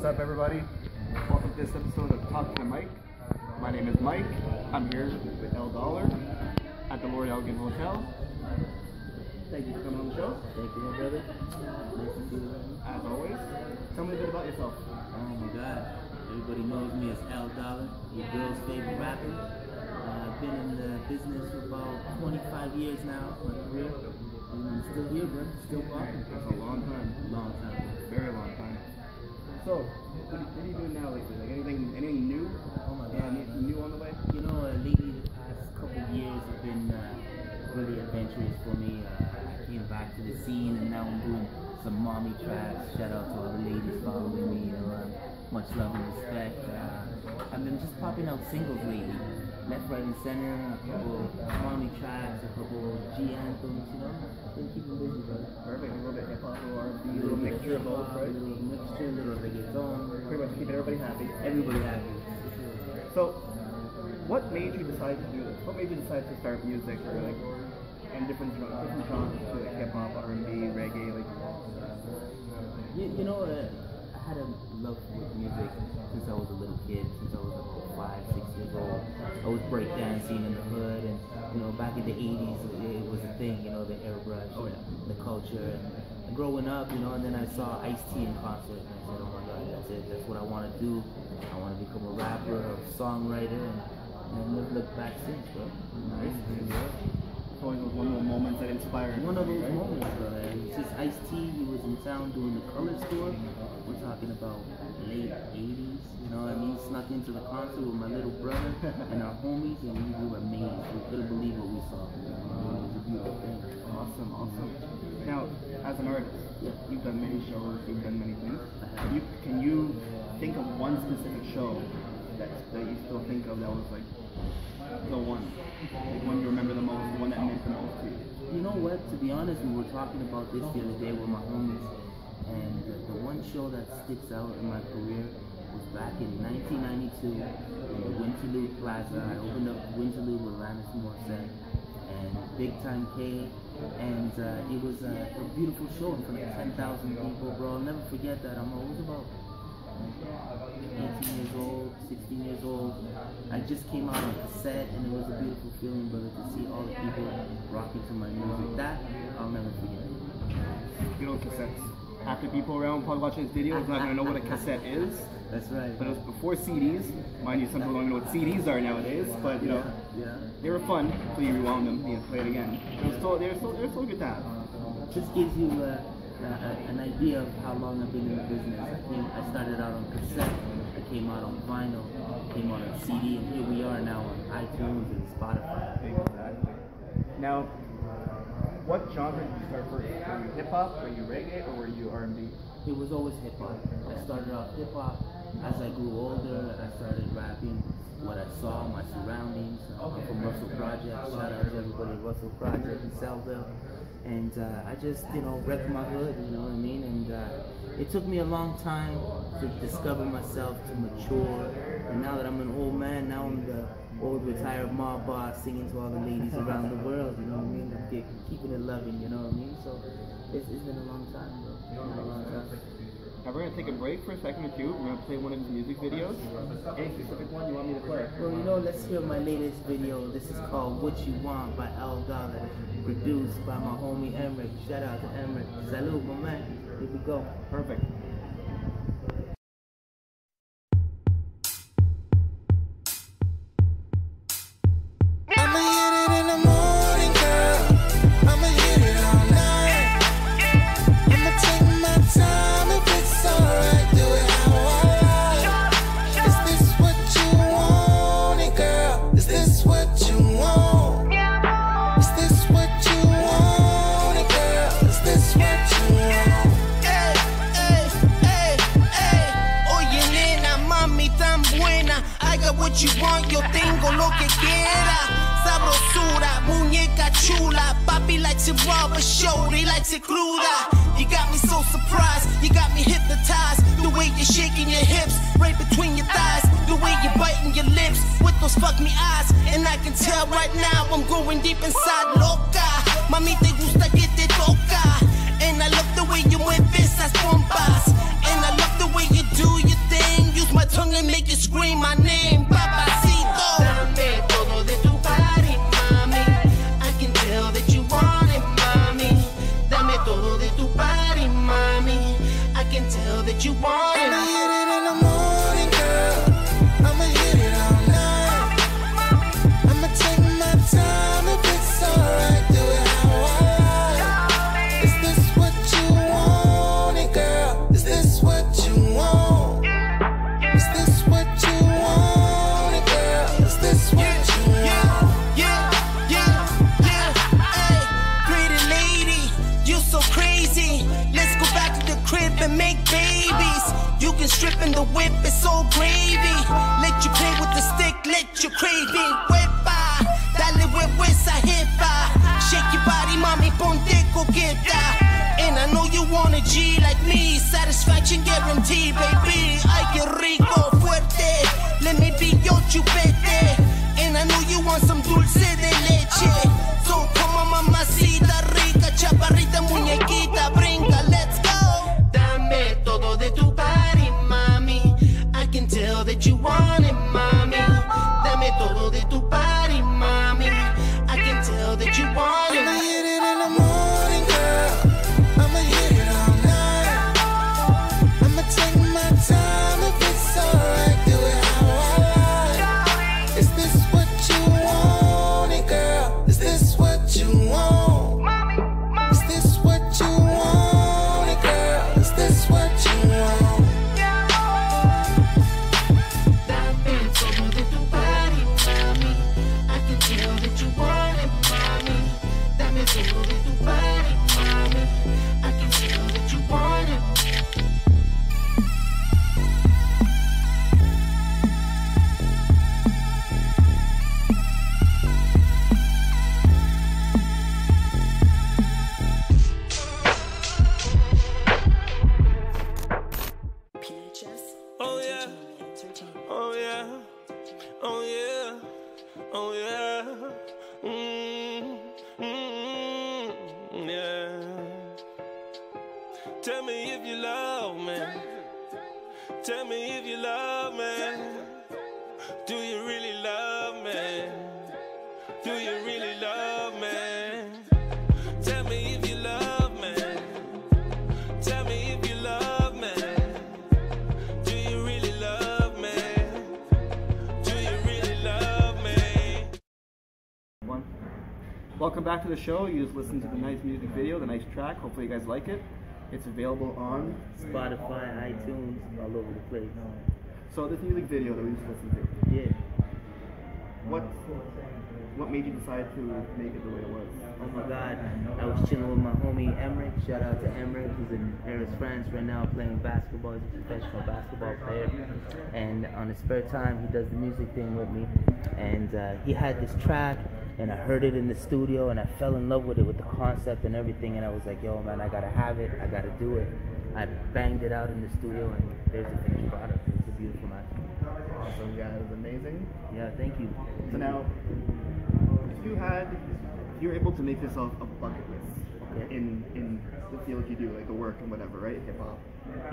What's up, everybody? Welcome to this episode of Talkin' to Mike. My name is Mike. I'm here with El Dollar at the Lord Elgin Hotel. Thank you for coming on the show. Thank you, my brother. Nice to see you. As always, tell me a bit about yourself. Oh my God, everybody knows me as El Dollar, your girl's favorite rapper. I've been in the business for about 25 years now, my career. And I'm still here, bro. Still rocking. That's a long time. Long time. Very long time. So, what are you doing now lately? Like anything new? Oh my God. Anything new on the way? You know, lately the past couple of years have been really adventurous for me. I came back to the scene, and now I'm doing some mommy tracks. Shout out to all the ladies following me. You know, much love and respect. I've been just popping out singles lately. Left, right, and center, a couple mommy tracks, a couple G anthems, you know? They keep them busy, brother. Perfect, a little bit hip hop, a little R&B, a little mixture of both, right? A little mixture, a little reggaeton, pretty much keeping everybody happy. Everybody happy. So, what made you decide to do this? What made you decide to start music for, like, and different genres, like hip hop, R&B, reggae, like? You know, I had a love with music since I was a little kid, since I was a 5, 6 years old. I was breakdancing in the hood, and you know, back in the 80s, it was a thing, you know, the airbrush, oh, yeah, the culture, and growing up, you know, and then I saw Ice T in concert, and I said, oh my God, that's it, that's what I want to do. I want to become a rapper, a songwriter, and I never looked back since, bro. Nice. It's always one of those moments that inspired. One of those moments, bro. It's just Ice T, he was in town doing the Color Store. We're talking about late 80s. You know, and he snuck into the concert with my little brother and our homies, and we were amazed. We couldn't believe what we saw. Awesome, awesome. Now, as an artist, you've done many shows, you've done many things. Can you think of one specific show that you still think of that was like the one? The one you remember the most, the one that meant the most to you? You know what, to be honest, we were talking about this the other day with my homies, and the one show that sticks out in my career was back in 1992 in the Winterlude Plaza. I opened up Winterlude with Ramis Morsen and Big Time K, and it was a beautiful show in front of 10,000 people, bro. I'll never forget that. I was about 18 years old, 16 years old. I just came out on cassette, and it was a beautiful feeling, brother, to see all the people rocking to my music. That I'll never forget. You know, cassettes. After people around probably watching this video is not going to know what a cassette is. That's right. But it was before CDs. Mind you, some people don't even know what CDs are nowadays. But, you know, they were fun. So you rewound them and play it again. They were so good to have. Just gives you an idea of how long I've been in the business. I started out on cassette. I came out on vinyl. I came out on CD. And here we are now on iTunes and Spotify. Exactly. Now, what genre did you start first? Were you hip-hop, were you reggae, or were you R&B? It was always hip-hop. I started off hip-hop. As I grew older, I started rapping what I saw, my surroundings. I'm from Russell Project. Shout out to everybody at Russell Project in Southdale. And I just, you know, repped my hood, you know what I mean? And it took me a long time to discover myself, to mature. And now that I'm an old man, now I'm the old retired mob boss singing to all the ladies around the world, you know what I mean? Keeping it loving, you know what I mean? So it's been a long time, bro. Now we're going to take a break for a second with you. We're going to play one of his music videos. Any specific one you want me to play? Well, you know, let's hear my latest video. This is called What You Want by El Dollar, produced by my homie Emrick. Shout out to Emrick. Salud, my man. Here we go. Perfect. What you want, yo tengo lo que quiera. Sabrosura, muñeca chula. Papi likes it raw, but shorty likes it cruda. You got me so surprised, you got me hypnotized. The way you're shaking your hips, right between your thighs. The way you're biting your lips, with those fuck me eyes. And I can tell right now, I'm going deep inside, loca. Mami, te gusta que te toca. And I love the way you mueves esas pompas. And I love the way you do your scream my name, Papacito. Dame todo de tu body, mami. I can tell that you want it, mami. Dame todo de tu body, mami. I can tell that you want it. I'ma hit it in the morning, girl. I'ma hit it all night. I'ma take my time if it's alright. Do it how I like. Is this what you want, it, girl? Is this what you want? Is this what you want, it, girl? Is this what you want? Yeah. Hey, pretty lady, you so crazy. Let's go back to the crib and make babies. You can strip in the whip, it's so gravy. Let you play with the stick, let you crave it. Whip-a, dale huevo esa jefa. Shake your body, mommy, ponte coqueta. And I know you want a G like me. Satisfaction guaranteed, baby. Ay, que rico, fuerte. Let me be your chupete. And I know you want some dulce de leche. So come on, mamacita rica, chaparrita, muñequita, brinca, let's go. Dame todo de tu body, mommy. I can tell that you want it, mommy. Dame todo de tu body, mommy. I can tell that you want it. I'ma hit it in the morning, girl. I'ma hit it all night. I'ma take my time if it's alright. Do it how I like. Is this what you want, it, girl? Is this what you want? Is this what you want, it, girl? Is this what you want? Welcome back to the show. You just listened to the nice music video, the nice track. Hopefully you guys like it. It's available on Spotify, iTunes, all over the place. So this music video that we just listened to. Yeah. What made you decide to make it the way it was? Oh my God, I was chilling with my homie Emrick. Shout out to Emrick, who's in Paris, France right now playing basketball. He's a professional basketball player. And on his spare time, he does the music thing with me. And he had this track. And I heard it in the studio, and I fell in love with it, with the concept and everything. And I was like, yo, man, I gotta have it. I gotta do it. I banged it out in the studio, and there's a finished product. It's a beautiful match. Awesome, guys. It was amazing. Yeah, thank you. So now, if you were able to make yourself a bucket list in the field you do, like the work and whatever, right? Hip hop,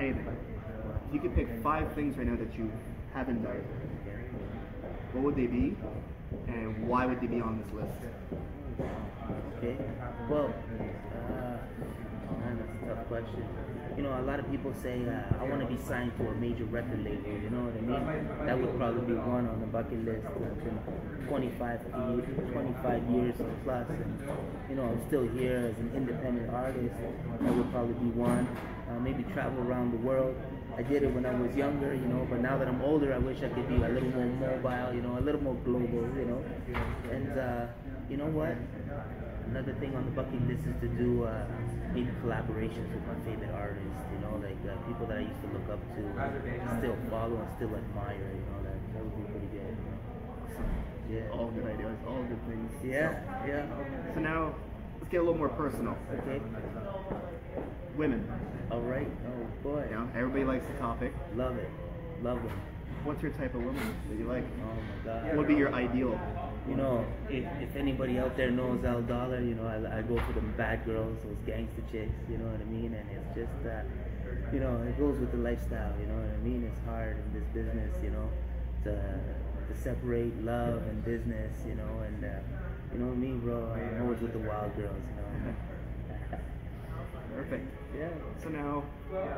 anything. If you could pick 5 things right now that you haven't done, what would they be? And why would they be on this list? Okay, well, man, that's a tough question. You know, a lot of people say, I want to be signed to a major record label, you know what I mean? That would probably be one on the bucket list. I've been 25 years plus, and, you know, I'm still here as an independent artist. That would probably be one. Maybe travel around the world. I did it when I was younger, you know, but now that I'm older, I wish I could be a little more mobile, you know, a little more global, you know. And you know what? Another thing on the bucket list is to do maybe collaborations with my favorite artists, you know, like people that I used to look up to, still follow and still admire, you know, that would be pretty good, you know. So, yeah. All good ideas, all good things. Yeah, so, yeah. So now, let's get a little more personal. Okay. Women. All right. Oh boy. Yeah, everybody likes the topic. Love it. Love it. What's your type of woman that you like? Oh my God. What would be your ideal? You know, if anybody out there knows El Dollar, you know, I go for the bad girls, those gangster chicks. You know what I mean? And it's just that, you know, it goes with the lifestyle. You know what I mean? It's hard in this business. You know, to separate love and business, you know, and you know me, bro, I'm always with the wild girls, you know. Perfect. Yeah. So now,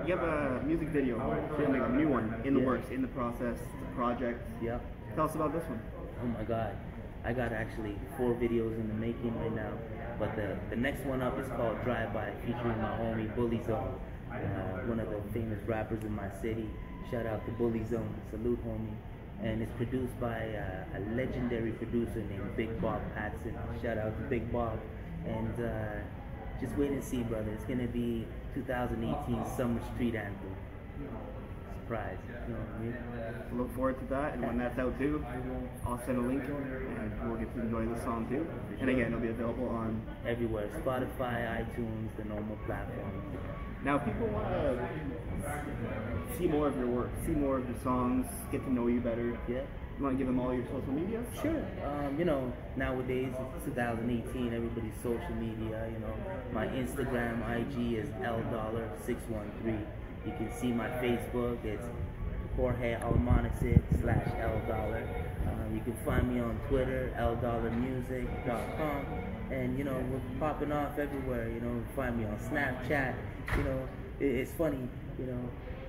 you have a music video, filming a new one, in the works, in the process, the project. Yeah. Tell us about this one. Oh my God. I got actually 4 videos in the making right now, but the next one up is called Drive By, featuring my homie Bully Zone, one of the famous rappers in my city. Shout out to Bully Zone, salute homie. And it's produced by a legendary producer named Big Bob Patson. Shout out to Big Bob. And just wait and see, brother. It's gonna be 2018 Summer Street Anthem. Surprise. You know what I mean? We'll look forward to that, and when that's out too, I'll send a link and we'll get to enjoy the song too. And again, it'll be available on everywhere, Spotify, iTunes, the normal platforms. Now, if people want to see more of your work, see more of your songs, get to know you better, you want to give them all your social media? Sure. You know, nowadays, it's 2018, everybody's social media, you know. My Instagram, IG is LDollar613. You can see my Facebook, it's Jorge Almanacic /LDollar. You can find me on Twitter, LDollarmusic.com. And, you know, we're popping off everywhere, you know. Find me on Snapchat, you know. It's funny, you know,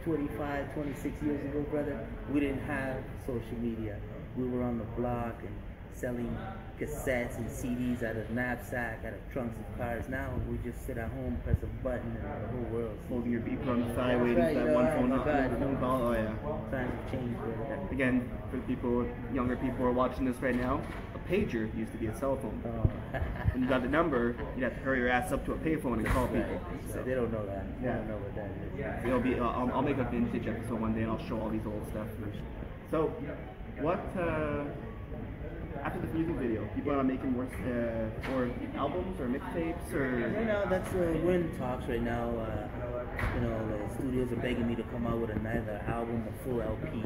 25, 26 years ago, brother, we didn't have social media. We were on the block and selling cassettes and CDs out of knapsack, out of trunks of cars. Now we just sit at home, press a button, and the whole world holding your beat from the side, waiting for that one phone call. Oh yeah, times have changed. Right? Again, for the people, younger people who are watching this right now, a pager used to be a cell phone. Oh. When you got the number, you'd have to hurry your ass up to a payphone and call people. So they don't know that. Yeah. They don't know what that is. Yeah. It'll be. I'll make a vintage episode one day, and I'll show all these old stuff. So, what? After this music video, people are making more or albums or mixtapes or. You know, that's we're in talks right now. You know, the studios are begging me to come out with another album, a full LP.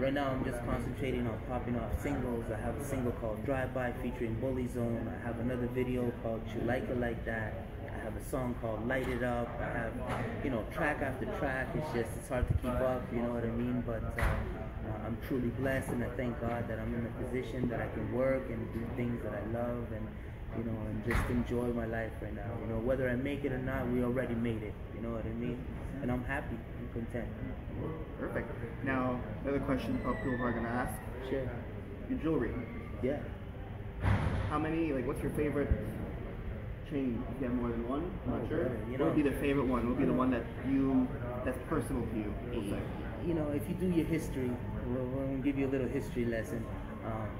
Right now, I'm just concentrating on popping off singles. I have a single called Drive By featuring Bully Zone. I have another video called You Like It Like That. I have a song called Light It Up. I have, you know, track after track. It's just, it's hard to keep up. You know what I mean? But. I'm truly blessed, and I thank God that I'm in a position that I can work and do things that I love, and you know, and just enjoy my life right now. You know, whether I make it or not, we already made it. You know what I mean? And I'm happy and content. Perfect. Now, another question people are gonna ask. Sure. Your jewelry. Yeah. How many? Like, what's your favorite? Chain, you have more than one? I'm not sure. You know, what would be the favorite one? What would be the one that you, that's personal to you? You know, if you do your history, we're gonna give you a little history lesson.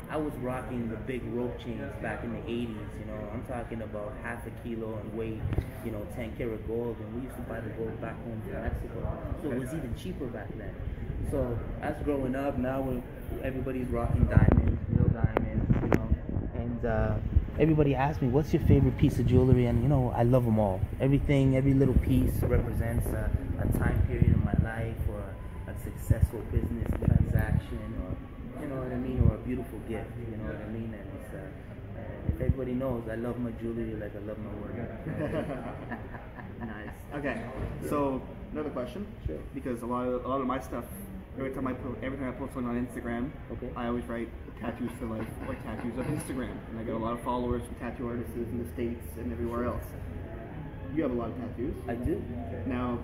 I was rocking the big rope chains back in the 80s, you know. I'm talking about half a kilo and weight, you know, 10 karat gold, and we used to buy the gold back home from Mexico. So it was even cheaper back then. So as growing up, now everybody's rocking diamonds, real diamonds, you know, and everybody asks me, what's your favorite piece of jewelry? And, you know, I love them all. Everything, every little piece represents a time period in my life, or a successful business transaction, or, you know what I mean, or a beautiful gift, you know what I mean? And it's, if everybody knows, I love my jewelry like I love my work. Nice. Okay, so another question. Sure. Because a lot of my stuff, every time I post one on Instagram, I always write tattoos for life, or tattoos on Instagram, and I get a lot of followers from tattoo artists in the States and everywhere else. You have a lot of tattoos. I do. Now,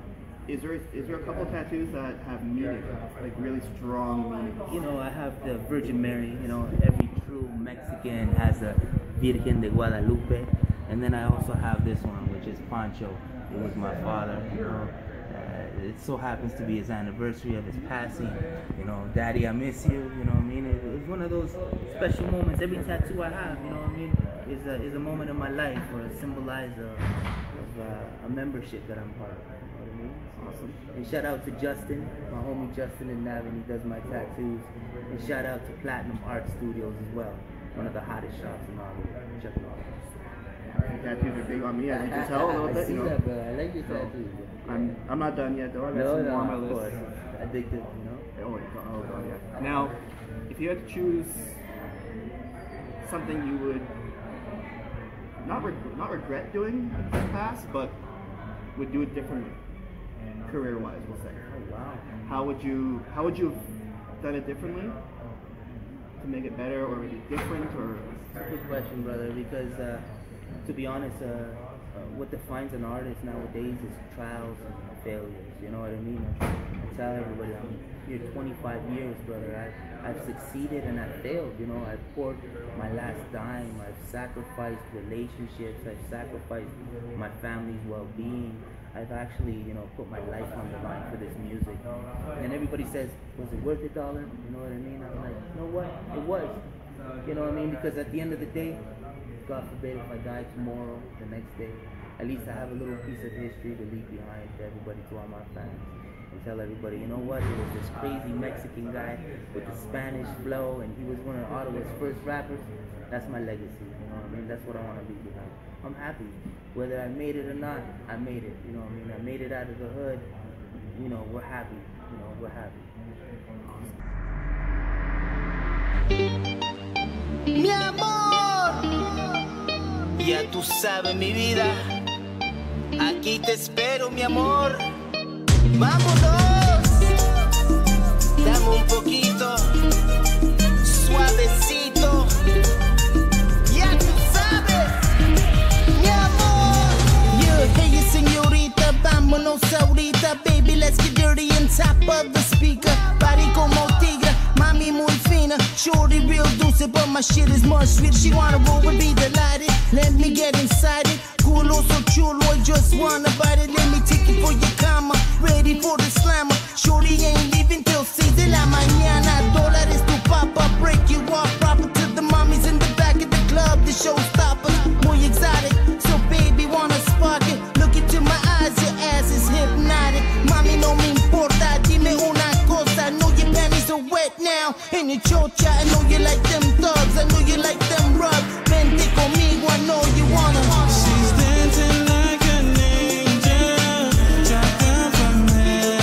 is there a couple of tattoos that have meaning, like really strong meaning? You know, I have the Virgin Mary. You know, every true Mexican has a Virgen de Guadalupe, and then I also have this one, which is Pancho. It was my father. You know. It so happens to be his anniversary of his passing. You know, Daddy, I miss you. You know what I mean? It's one of those special moments. Every tattoo I have, you know what I mean, is a moment in my life, or a symbolizer of a membership that I'm part of. You know what I mean? Awesome. And shout out to Justin, my homie Justin in Navin. He does my tattoos. And shout out to Platinum Art Studios as well, one of the hottest shops in Ottawa. Check it out. Tattoos are big on me, I can just tell a little bit. I see that, but I like your tattoos. I'm not done yet, though. I got some more on my list. Addictive, you know? Oh yeah. Now, if you had to choose something you would not regret doing in the past, but would do it differently, career-wise, we'll say. Oh wow. How would you done it differently to make it better, or would it be different, or? It's a good question, brother, because to be honest, what defines an artist nowadays is trials and failures, you know what I mean? I tell everybody, I'm here 25 years, brother. I've succeeded and I've failed, you know. I've poured my last dime, I've sacrificed relationships, I've sacrificed my family's well-being. I've actually, you know, put my life on the line for this music. And everybody says, was it worth it, Dollar? You know what I mean? I'm like, you know what? It was. You know what I mean? Because at the end of the day, God forbid if I die tomorrow, the next day, at least I have a little piece of history to leave behind for everybody, to all my fans. And tell everybody, you know what? It was this crazy Mexican guy with the Spanish flow, and he was one of Ottawa's first rappers. That's my legacy, you know what I mean? That's what I want to leave behind. I'm happy. Whether I made it or not, I made it, you know what I mean? I made it out of the hood, you know, we're happy, you know, we're happy. Mi amor, ya tú sabes mi vida, aquí te espero mi amor, vámonos, dame un poquito, suavecito. Señorita, vámonos ahorita, baby, let's get dirty on top of the speaker. Body como tigra, mami muy fina, shorty real dulce, but my shit is much sweeter. She wanna roll and be delighted, let me get inside it. Culo so chulo, I just wanna bite it. Let me take it for your cama, ready for the slammer. Shorty ain't leaving till 6 de la mañana. Dólares tu papa, break you off proper to the mommies in the back of the club, the showstopper. Muy exotic, so baby wanna spark it. Your ass is hypnotic, mommy no me importa, dime una cosa. I know your panties are wet now, and your chocha. I know you like them thugs, I know you like them rough. Vente conmigo, I know you wanna. She's dancing like an angel, chocolate from heaven.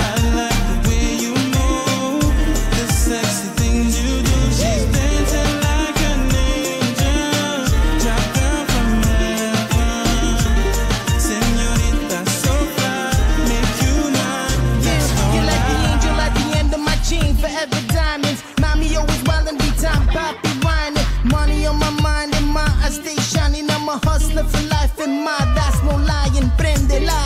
I like the way you move, the sexy things you do. She's dancing like an angel, chocolate from heaven. Forever diamonds, mommy always wildin', be time poppy whining. Money on my mind and my eyes stay shining. I'm a hustler for life and my that's no lying. Prende la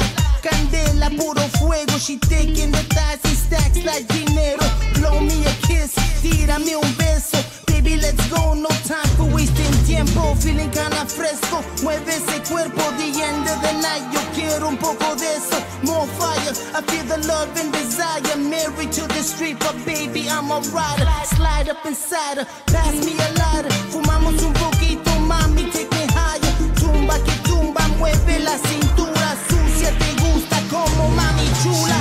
candela, puro fuego. She taking the thighs and stacks like dinero. Blow me a kiss, tirame un beso. Baby, let's go, no time for wasting tiempo. Feeling kinda fresco, mueve ese cuerpo. The end of the night, yo quiero un poco de eso. More fire, I feel the love and desire. Married to the street, but baby, I'm a rider. Slide up inside her, pass me a lighter. Fumamos un poquito, mami, take me higher. Tumba que tumba, mueve la cintura. Sucia, te gusta como mami chula.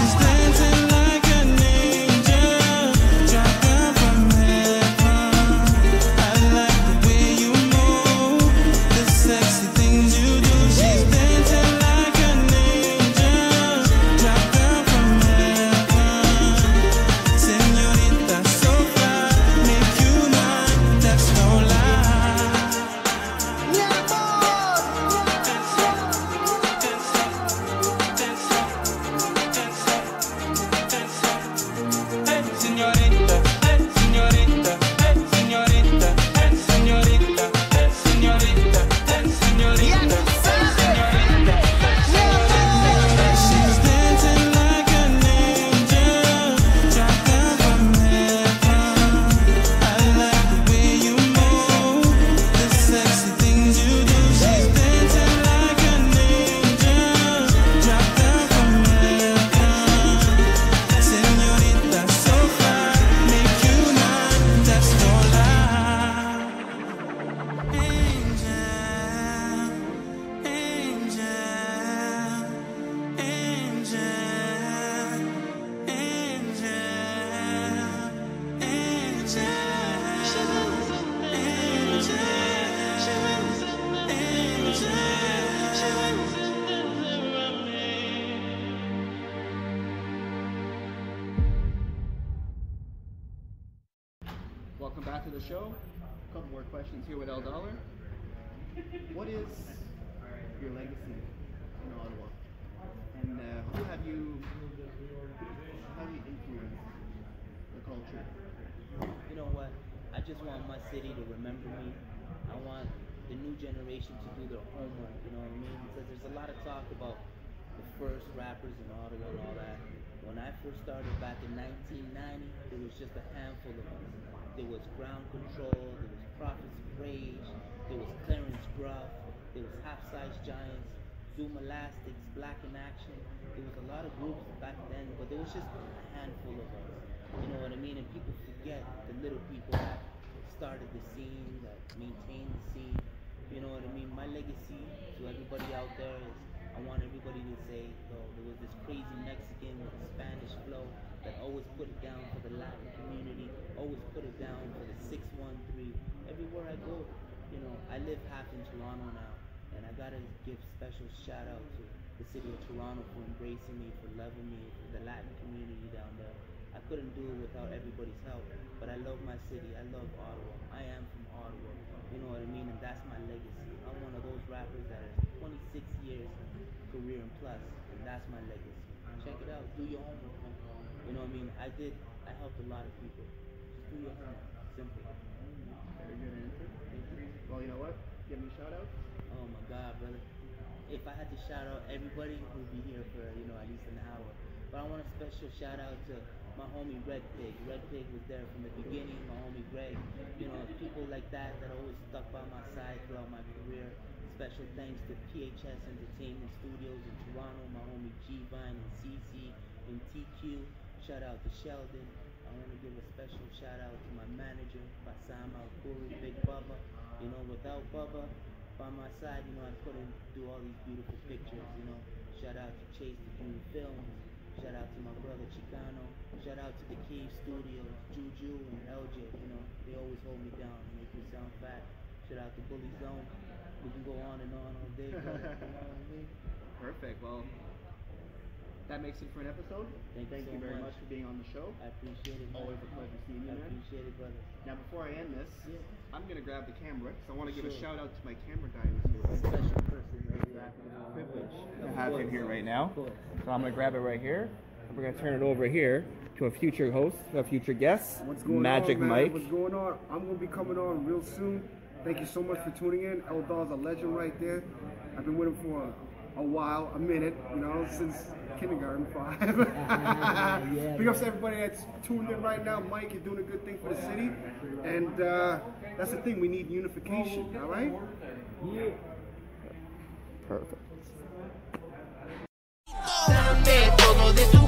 Here with El Dollar. What is your legacy in Ottawa? And who have you influenced culture. You know what? I just want my city to remember me. I want the new generation to do their homework, you know what I mean? Because there's a lot of talk about the first rappers in Ottawa and all that. When I first started back in 1990, there was just a handful of us. There was Ground Control, there was Prophets of Rage, there was Clarence Gruff, there was Half Size Giants, Zoom Elastics, Black in Action. There was a lot of groups back then, but there was just a handful of us. You know what I mean? And people forget the little people that started the scene, that maintained the scene. You know what I mean? My legacy to everybody out there is I want everybody to say, oh, there was this crazy Mexican with a Spanish flow that always put it down for the Latin community, always put it down for the 613. Everywhere I go, you know, I live half in Toronto now. And I gotta give special shout out to the city of Toronto for embracing me, for loving me, for the Latin community down there. I couldn't do it without everybody's help, but I love my city, I love Ottawa. I am from Ottawa, you know what I mean? And that's my legacy. I'm one of those rappers that has 26 years career and plus, and that's my legacy. Check it out, do your homework, you know what I mean? I helped a lot of people. Just do your homework, simple. Very good answer, thank you. Well, you know what, give me a shout out. Oh my God, brother. If I had to shout out everybody, we'd be here for, you know, at least an hour. But I want a special shout out to my homie Red Pig. Red Pig was there from the beginning, my homie Greg. You know, people like that that always stuck by my side throughout my career. Special thanks to PHS Entertainment Studios in Toronto, my homie G Vine and CC and TQ. Shout out to Sheldon. I want to give a special shout out to my manager, Basama, Big Bubba. You know, without Bubba by my side, you know, I couldn't do all these beautiful pictures, you know. Shout out to Chase the Dream Films, shout out to my brother Chicano, shout out to the Cave Studios, Juju and LJ, you know, they always hold me down and make me sound fat. Shout out to Bully Zone. We can go on and on all day, brother. You know what I mean? Perfect. Well, that makes it for an episode. Thank you so very much for being on the show. I appreciate it. Always a pleasure seeing you, man. I appreciate it, brother. Now, before I end this, I'm going to grab the camera because I want to give a shout out to my camera guy who's here. Special person. Exactly. It's a privilege to have him here right now. So I'm going to grab it right here. And we're going to turn it over here to a future host, a future guest, Magic Mike. What's going on? I'm going to be coming on real soon. Thank you so much for tuning in. El Dollar's a legend right there. I've been with him for a minute, you know, since kindergarten, 5. Big ups to everybody that's tuned in right now. Mike, you're doing a good thing for the city, and that's the thing, we need unification, all right? Yeah. Perfect.